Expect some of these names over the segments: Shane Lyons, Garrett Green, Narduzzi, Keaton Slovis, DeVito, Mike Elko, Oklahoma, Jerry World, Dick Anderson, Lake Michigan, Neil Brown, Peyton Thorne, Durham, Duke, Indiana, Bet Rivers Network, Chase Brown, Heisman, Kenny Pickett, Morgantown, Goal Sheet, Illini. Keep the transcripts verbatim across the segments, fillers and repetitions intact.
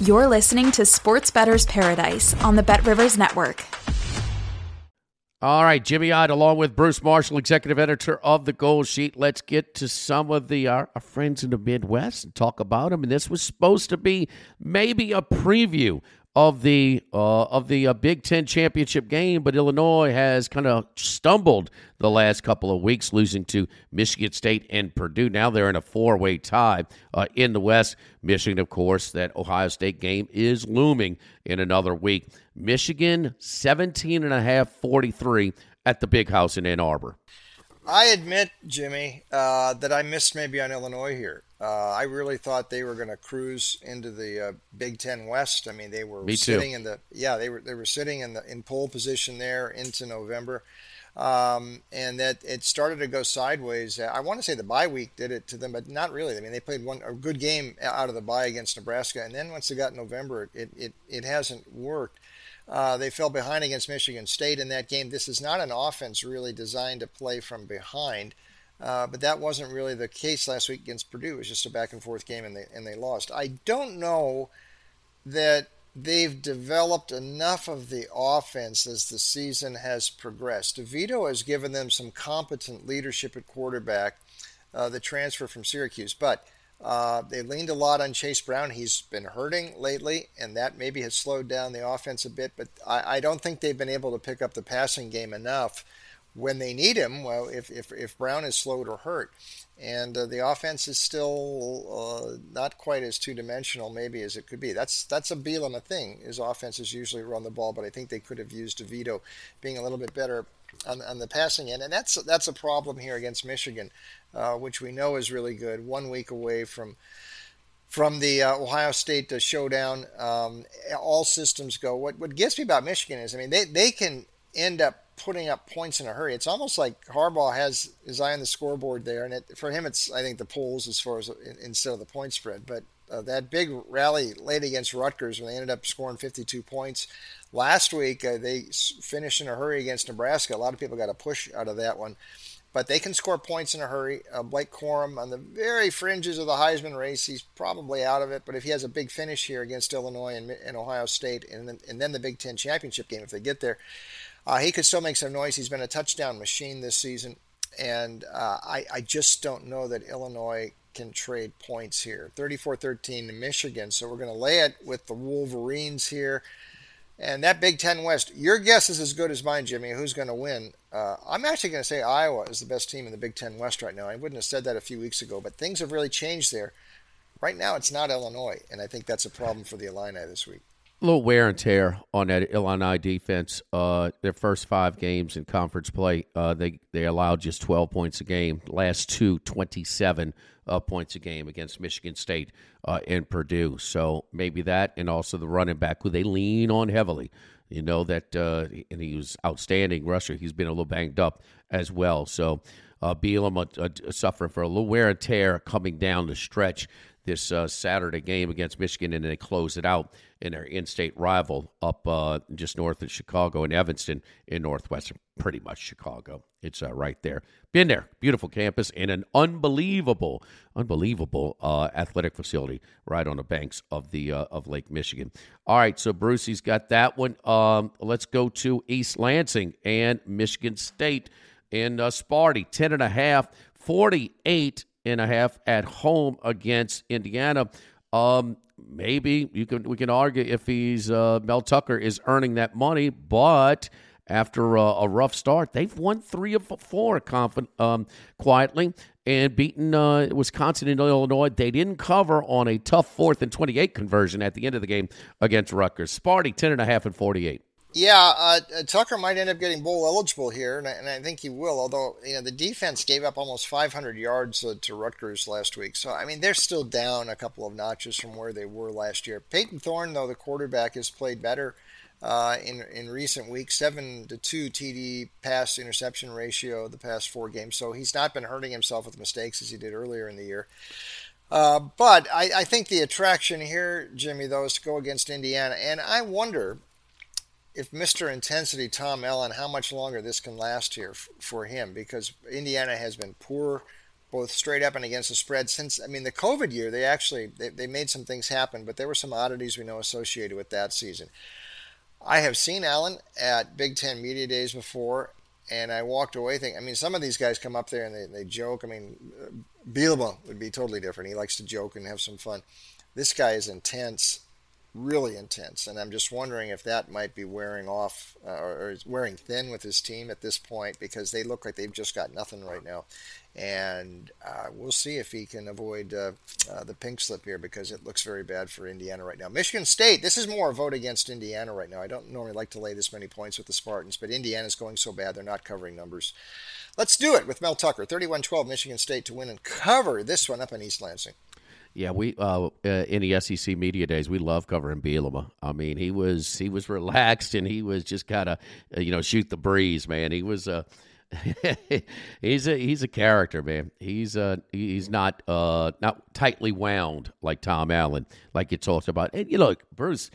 You're listening to Sports Bettor's Paradise on the Bet Rivers Network. All right, Jimmy Ott, along with Bruce Marshall, executive editor of the Goal Sheet. Let's get to some of the our, our friends in the Midwest and talk about them. And this was supposed to be maybe a preview of the uh, of the uh, Big Ten championship game, but Illinois has kind of stumbled the last couple of weeks, losing to Michigan State and Purdue. Now they're in a four-way tie uh, in the West. Michigan, of course, that Ohio State game is looming in another week. Michigan, seventeen and a half, forty-three at the Big House in Ann Arbor. I admit, Jimmy, uh, that I missed maybe on Illinois here. Uh, I really thought they were going to cruise into the uh, Big Ten West. I mean, they were Me sitting too. in the yeah they were they were sitting in the in pole position there into November, um, and that it started to go sideways. I want to say the bye week did it to them, but not really. I mean, they played one a good game out of the bye against Nebraska, and then once they got November, it it it hasn't worked. Uh, they fell behind against Michigan State in that game. This is not an offense really designed to play from behind, uh, but that wasn't really the case last week against Purdue. It was just a back-and-forth game, and they and they lost. I don't know that they've developed enough of the offense as the season has progressed. DeVito has given them some competent leadership at quarterback, uh, the transfer from Syracuse, but Uh, they leaned a lot on Chase Brown. He's been hurting lately, and that maybe has slowed down the offense a bit, but I, I don't think they've been able to pick up the passing game enough when they need him. Well, if, if, if Brown is slowed or hurt, and uh, the offense is still uh, not quite as two-dimensional maybe as it could be. That's that's a Bielema thing. His offenses usually run the ball, but I think they could have used DeVito being a little bit better on, on the passing end, and that's that's a problem here against Michigan, uh, which we know is really good. One week away from from the uh, Ohio State uh, showdown, um, all systems go. What what gets me about Michigan is, I mean, they they can end up putting up points in a hurry. It's almost like Harbaugh has his eye on the scoreboard there, and it, for him, it's I think the polls as far as instead of the point spread, but. Uh, that big rally late against Rutgers when they ended up scoring fifty-two points. Last week, uh, they s- finished in a hurry against Nebraska. A lot of people got a push out of that one. But they can score points in a hurry. Uh, Blake Corum on the very fringes of the Heisman race. He's probably out of it. But if he has a big finish here against Illinois and, and Ohio State and then, and then the Big Ten championship game, if they get there, uh, he could still make some noise. He's been a touchdown machine this season. And uh, I, I just don't know that Illinois can trade points here. thirty-four thirteen to Michigan. So we're going to lay it with the Wolverines here. And that Big Ten West, your guess is as good as mine, Jimmy. Who's going to win? Uh, I'm actually going to say Iowa is the best team in the Big Ten West right now. I wouldn't have said that a few weeks ago, but things have really changed there. Right now, it's not Illinois, and I think that's a problem for the Illini this week. A little wear and tear on that Illinois defense. Uh, their first five games in conference play, uh, they, they allowed just twelve points a game. Last two, twenty-seven uh, points a game against Michigan State uh, and Purdue. So maybe that, and also the running back, who they lean on heavily. You know that, uh, and he was outstanding rusher. He's been a little banged up as well. So uh, Bielema uh, suffering for a little wear and tear coming down the stretch. This uh, Saturday game against Michigan, and they close it out in their in-state rival up uh, just north of Chicago in Evanston in northwestern, pretty much Chicago. It's uh, right there. Been there. Beautiful campus and an unbelievable, unbelievable uh, athletic facility right on the banks of the uh, of Lake Michigan. All right, so Brucey's got that one. Um, let's go to East Lansing and Michigan State in uh, Sparty, ten and a half, forty-eight and a half at home against Indiana. Um, maybe you can we can argue if he's uh, Mel Tucker is earning that money, but after a, a rough start. They've won three of four confident, um, quietly and beaten uh, Wisconsin and Illinois. They didn't cover on a tough fourth and twenty-eight conversion at the end of the game against Rutgers. Sparty, ten and a half and forty-eight. Yeah, uh, Tucker might end up getting bowl eligible here, and I, and I think he will, although you know the defense gave up almost five hundred yards uh, to Rutgers last week. So, I mean, they're still down a couple of notches from where they were last year. Peyton Thorne, though, the quarterback, has played better uh, in, in recent weeks, seven to two T D pass-interception ratio the past four games. So he's not been hurting himself with mistakes as he did earlier in the year. Uh, but I, I think the attraction here, Jimmy, though, is to go against Indiana, and I wonder if Mister Intensity, Tom Allen, how much longer this can last here f- for him, because Indiana has been poor, both straight up and against the spread since, I mean, the COVID year, they actually, they, they made some things happen, but there were some oddities we know associated with that season. I have seen Allen at Big Ten Media Days before, and I walked away thinking, I mean, some of these guys come up there and they, they joke. I mean, Bielema would be totally different. He likes to joke and have some fun. This guy is intense. Really intense, and I'm just wondering if that might be wearing off uh, or is wearing thin with his team at this point, because they look like they've just got nothing right now. And uh, we'll see if he can avoid uh, uh, the pink slip here, because it looks very bad for Indiana right now. Michigan State, this is more a vote against Indiana right now. I don't normally like to lay this many points with the Spartans, but Indiana's going so bad they're not covering numbers. Let's do it with Mel Tucker, thirty-one twelve Michigan State to win and cover this one up in East Lansing. Yeah, we uh, in the S E C media days, we love covering Bielema. I mean, he was he was relaxed, and he was just kind of, you know, shoot the breeze, man. He was a he's a he's a character, man. He's a he's not uh, not tightly wound like Tom Allen, like you talked about. And you know, Bruce,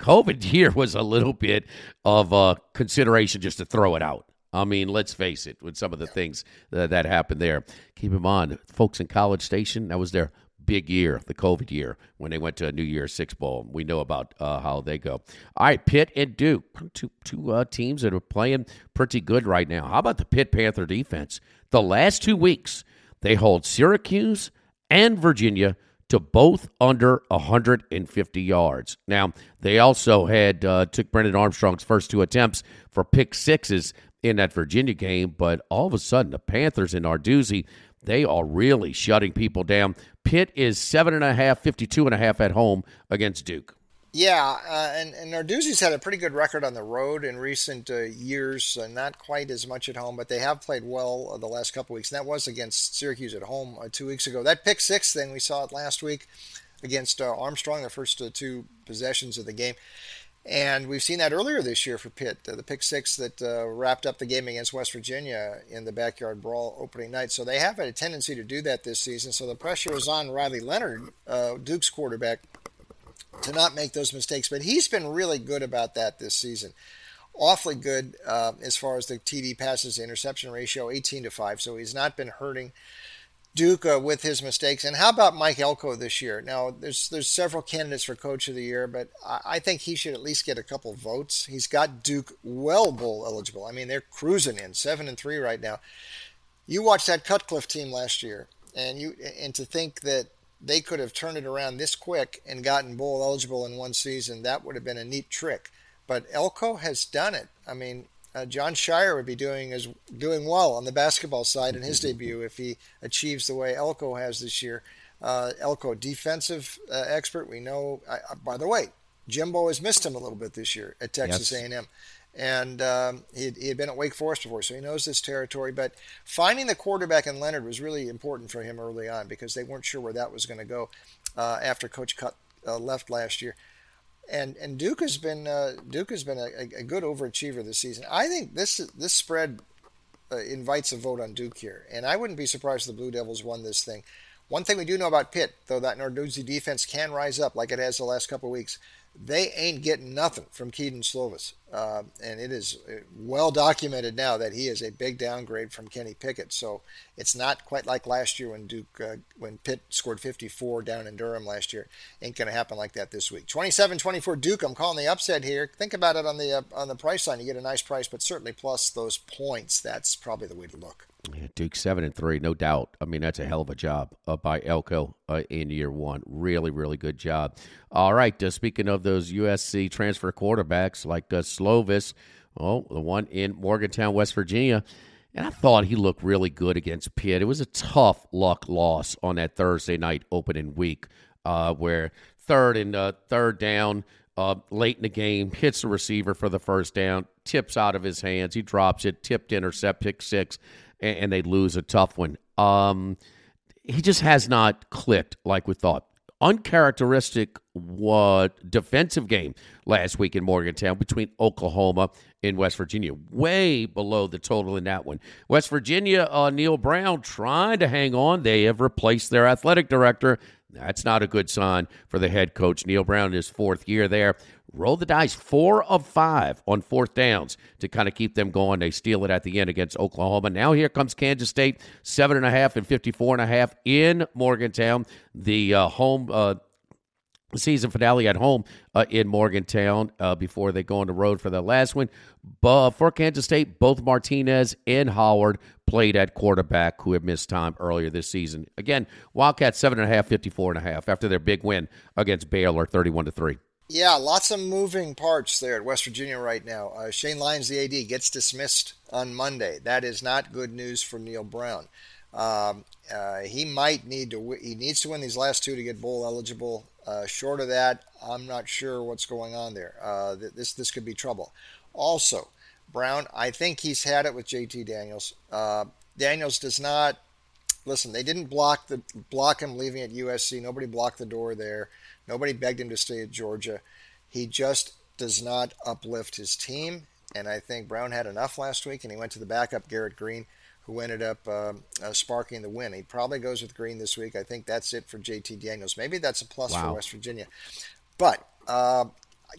COVID year was a little bit of a consideration just to throw it out. I mean, let's face it, with some of the things that, that happened there. Keep in mind, folks in College Station, that was their big year, the COVID year, when they went to a New Year's Six Bowl. We know about uh, how they go. All right, Pitt and Duke, two, two uh, teams that are playing pretty good right now. How about the Pitt Panther defense? The last two weeks, they hold Syracuse and Virginia to both under one hundred fifty yards. Now, they also had uh, took Brendan Armstrong's first two attempts for pick sixes in that Virginia game, but all of a sudden the Panthers and Narduzzi, they are really shutting people down. Pitt is seven and a half, fifty-two and a half at home against Duke. Yeah, uh, and, and Narduzzi's had a pretty good record on the road in recent uh, years, uh, not quite as much at home, but they have played well uh, the last couple weeks, and that was against Syracuse at home uh, two weeks ago. That pick six thing, we saw it last week against uh, Armstrong, the first uh, two possessions of the game. And we've seen that earlier this year for Pitt, uh, the pick six that uh, wrapped up the game against West Virginia in the backyard brawl opening night. So they have had a tendency to do that this season. So the pressure is on Riley Leonard, uh, Duke's quarterback, to not make those mistakes. But he's been really good about that this season. Awfully good uh, as far as the T D passes to interception ratio, eighteen to five. So he's not been hurting Duke uh, with his mistakes. And how about Mike Elko this year? Now, there's there's several candidates for Coach of the Year, but I, I think he should at least get a couple votes. He's got Duke well bowl eligible. I mean, they're cruising in, seven and three right now. You watched that Cutcliffe team last year, and you and to think that they could have turned it around this quick and gotten bowl eligible in one season, that would have been a neat trick. But Elko has done it. I mean, Uh, John Shire would be doing is doing well on the basketball side in his debut if he achieves the way Elko has this year. Uh, Elko, defensive uh, expert, we know. I, uh, by the way, Jimbo has missed him a little bit this year at Texas yes. A and M. And um, he, he had been at Wake Forest before, so he knows this territory. But finding the quarterback in Leonard was really important for him early on, because they weren't sure where that was going to go uh, after Coach Cut uh, left last year. And and Duke has been uh, Duke has been a, a good overachiever this season. I think this this spread uh, invites a vote on Duke here, and I wouldn't be surprised if the Blue Devils won this thing. One thing we do know about Pitt, though, that Narduzzi defense can rise up like it has the last couple of weeks. They ain't getting nothing from Keaton Slovis, uh, and it is well documented now that he is a big downgrade from Kenny Pickett. So it's not quite like last year when Duke, uh, when Pitt scored fifty-four down in Durham last year. Ain't going to happen like that this week. twenty-seven twenty-four Duke. I'm calling the upset here. Think about it on the uh, on the price line. You get a nice price, but certainly plus those points. That's probably the way to look. Yeah, Duke seven and three, no doubt. I mean, that's a hell of a job uh, by Elko uh, in year one. Really, really good job. All right. Uh, speaking of those U S C transfer quarterbacks like uh, Slovis, Oh, the one in Morgantown, West Virginia. And I thought he looked really good against Pitt. It was a tough luck loss on that Thursday night opening week uh, where third and uh, third down uh, late in the game, hits the receiver for the first down, tips out of his hands. He drops it, tipped intercept, pick six, and, and they lose a tough one. Um, he just has not clicked like we thought. Uncharacteristic what defensive game last week in Morgantown between Oklahoma and West Virginia. Way below the total in that one. West Virginia, uh, Neil Brown trying to hang on. They have replaced their athletic director. That's not a good sign for the head coach. Neil Brown in his fourth year there. Roll the dice, four of five on fourth downs to kind of keep them going. They steal it at the end against Oklahoma. Now here comes Kansas State, seven and a half and fifty-four and a half in Morgantown. The uh, home uh, season finale at home uh, in Morgantown uh, before they go on the road for the last one. But for Kansas State, both Martinez and Howard played at quarterback, who had missed time earlier this season. Again, Wildcats seven and a half, fifty-four and a half after their big win against Baylor, thirty-one to three. Yeah, lots of moving parts there at West Virginia right now. Uh, Shane Lyons, the A D, gets dismissed on Monday. That is not good news for Neil Brown. Um, uh, he might need to w- he needs to win these last two to get bowl eligible. Uh, short of that, I'm not sure what's going on there. Uh, th- this this could be trouble. Also, Brown, I think he's had it with J T Daniels. Uh, Daniels does not listen. They didn't block the block him leaving at U S C. Nobody blocked the door there. Nobody begged him to stay at Georgia. He just does not uplift his team, and I think Brown had enough last week, and he went to the backup, Garrett Green, who ended up um, uh, sparking the win. He probably goes with Green this week. I think that's it for J T Daniels. Maybe that's a plus wow. for West Virginia. But uh,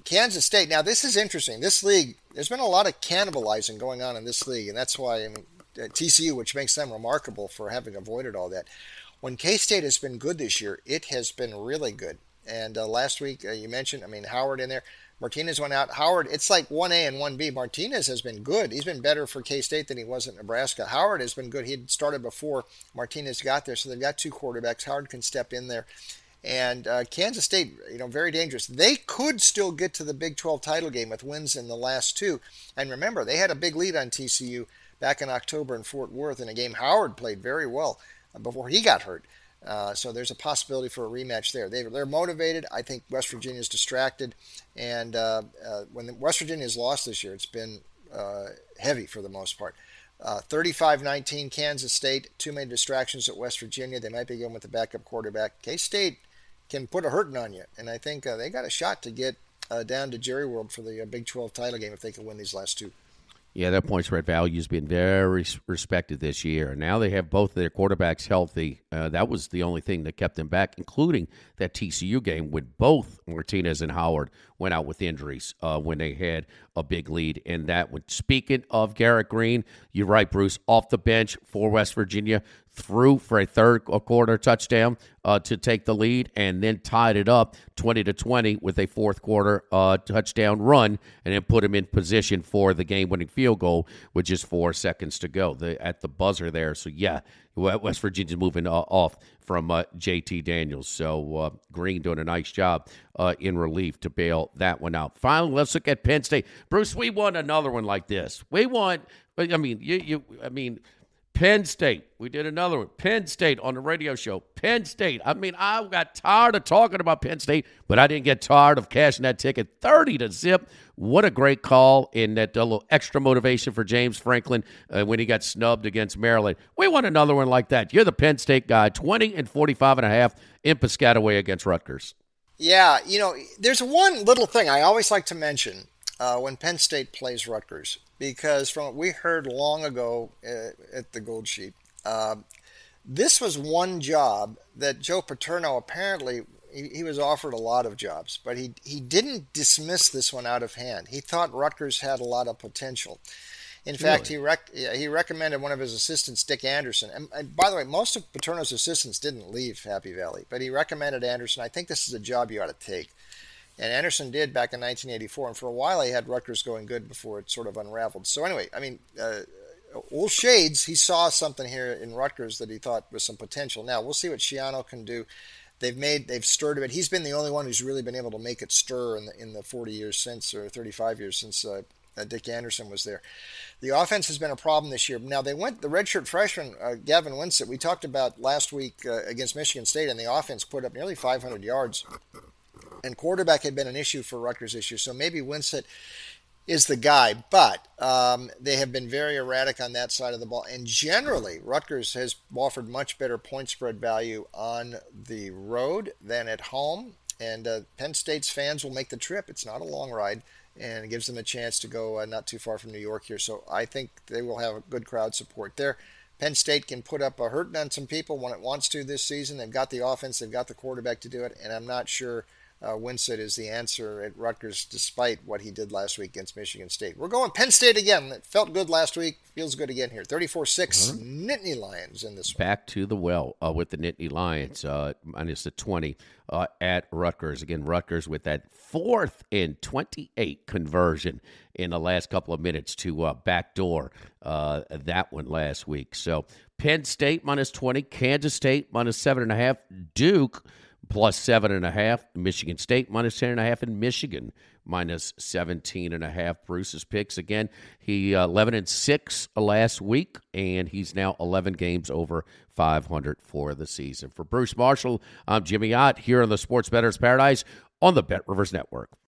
Kansas State, now this is interesting. This league, there's been a lot of cannibalizing going on in this league, and that's why I mean, T C U, which makes them remarkable for having avoided all that. When K-State has been good this year, it has been really good. And uh, last week uh, you mentioned, I mean, Howard in there. Martinez went out. Howard, it's like one A and one B. Martinez has been good. He's been better for K-State than he was at Nebraska. Howard has been good. He had started before Martinez got there, so they've got two quarterbacks. Howard can step in there. And uh, Kansas State, you know, very dangerous. They could still get to the Big twelve title game with wins in the last two. And remember, they had a big lead on T C U back in October in Fort Worth in a game Howard played very well before he got hurt. Uh, so there's a possibility for a rematch there. They, they're motivated. I think West Virginia is distracted. And uh, uh, when West Virginia has lost this year, it's been uh, heavy for the most part. Uh, thirty-five nineteen Kansas State, too many distractions at West Virginia. They might be going with the backup quarterback. K-State can put a hurting on you. And I think uh, they got a shot to get uh, down to Jerry World for the uh, Big twelve title game if they can win these last two. Yeah, their point spread value has been very respected this year. Now they have both of their quarterbacks healthy. Uh, that was the only thing that kept them back, including that T C U game when both Martinez and Howard went out with injuries uh, when they had a big lead in that one. Speaking of Garrett Green, you're right, Bruce, off the bench for West Virginia, threw for a third or quarter touchdown uh, to take the lead and then tied it up twenty to twenty with a fourth quarter uh, touchdown run and then put him in position for the game-winning field goal with just four seconds to go the, at the buzzer there. So, yeah, West Virginia's moving uh, off from uh, J T Daniels. So, uh, Green doing a nice job uh, in relief to bail that one out. Finally, let's look at Penn State. Bruce, we want another one like this. We want – I mean, you, you – I mean – Penn State. We did another one. Penn State on the radio show. Penn State. I mean, I got tired of talking about Penn State, but I didn't get tired of cashing that ticket. thirty to zip. What a great call in that little extra motivation for James Franklin uh, when he got snubbed against Maryland. We want another one like that. You're the Penn State guy, twenty and forty-five and a half in Piscataway against Rutgers. Yeah, you know, there's one little thing I always like to mention uh, when Penn State plays Rutgers. Because from what we heard long ago at the Goal Sheet, uh, this was one job that Joe Paterno apparently, he, he was offered a lot of jobs, but he, he didn't dismiss this one out of hand. He thought Rutgers had a lot of potential. In really? fact, he rec- he recommended one of his assistants, Dick Anderson. And, and by the way, most of Paterno's assistants didn't leave Happy Valley, but he recommended Anderson. I think this is a job you ought to take. And Anderson did back in nineteen eighty-four, and for a while he had Rutgers going good before it sort of unraveled. So anyway, I mean, uh, old shades, he saw something here in Rutgers that he thought was some potential. Now, we'll see what Schiano can do. They've made, they've stirred a bit. He's been the only one who's really been able to make it stir in the, in the forty years since, or thirty-five years since uh, Uh, Dick Anderson was there. The offense has been a problem this year. Now, they went the redshirt freshman, uh, Gavin Winsett, we talked about last week uh, against Michigan State, and the offense put up nearly five hundred yards. And quarterback had been an issue for Rutgers this year, so maybe Winsett is the guy. But um, they have been very erratic on that side of the ball. And generally, Rutgers has offered much better point spread value on the road than at home. And uh, Penn State's fans will make the trip. It's not a long ride, and it gives them a chance to go uh, not too far from New York here. So I think they will have a good crowd support there. Penn State can put up a hurting on some people when it wants to this season. They've got the offense. They've got the quarterback to do it. And I'm not sure uh, Winsett is the answer at Rutgers, despite what he did last week against Michigan State. We're going Penn State again. It felt good last week. Feels good again here. thirty-four six, mm-hmm. Nittany Lions in this one. Back to the well uh, with the Nittany Lions, uh, minus the twenty uh, at Rutgers. Again, Rutgers with that fourth and twenty-eight conversion in the last couple of minutes to uh, backdoor uh, that one last week. So Penn State minus twenty, Kansas State minus seven and a half, Duke plus seven and a half, Michigan State minus ten and a half, and Michigan minus seventeen and a half. Bruce's picks again. He uh, eleven and six last week, and he's now eleven games over five hundred for the season. For Bruce Marshall, I'm Jimmy Ott here on the Sports Bettor's Paradise on the Bet Rivers Network.